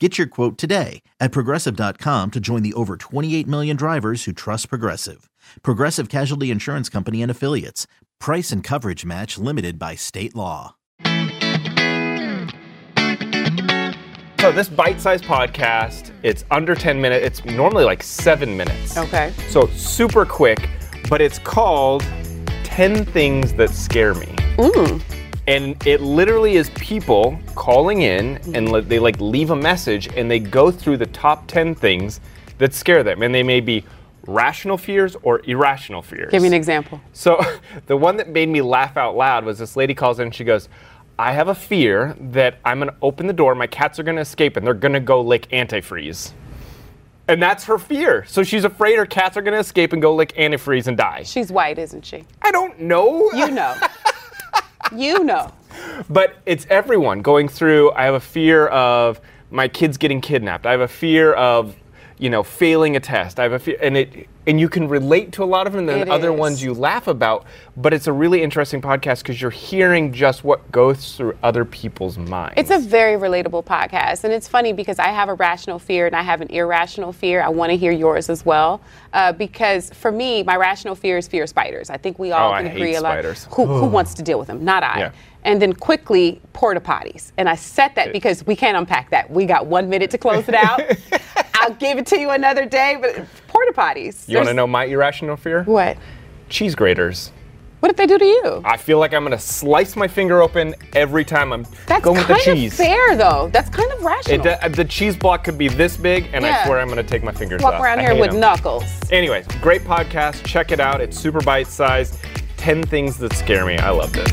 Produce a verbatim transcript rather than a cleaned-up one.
Get your quote today at Progressive dot com to join the over twenty-eight million drivers who trust Progressive. Progressive Casualty Insurance Company and Affiliates. Price and coverage match limited by state law. So this bite-sized podcast, it's under ten minutes. It's normally like seven minutes. Okay. So super quick, but it's called ten things that Scare Me. Ooh. And it literally is people calling in and le- they like leave a message and they go through the top ten things that scare them. And they may be rational fears or irrational fears. Give me an example. So the one that made me laugh out loud was this lady calls in and she goes, I have a fear that I'm going to open the door, my cats are going to escape and they're going to go lick antifreeze. And that's her fear. So she's afraid her cats are going to escape and go lick antifreeze and die. She's white, isn't she? I don't know. You know. You know. But it's everyone going through, I have a fear of my kids getting kidnapped. I have a fear of, you know, failing a test. I have a fear, and it, and you can relate to a lot of them, and then other ones you laugh about. But it's a really interesting podcast because you're hearing just what goes through other people's minds. It's a very relatable podcast, and it's funny because I have a rational fear and I have an irrational fear. I want to hear yours as well uh, because for me, my rational fear is fear of spiders. I think we all oh, can I agree hate a lot. Who, who wants to deal with them? Not I. Yeah. And then quickly, porta potties. And I said that because we can't unpack that. We got one minute to close it out. I'll give it to you another day, but porta potties. You want to know my irrational fear? What? Cheese graters. What did they do to you? I feel like I'm going to slice my finger open every time I'm That's going with the cheese. That's kind of fair, though. That's kind of rational. It, the, the cheese block could be this big, and yeah. I swear I'm going to take my fingers Walk off. Walk around here with them. Knuckles. Anyways, great podcast. Check it out. It's super bite-sized. ten things that scare me. I loved it.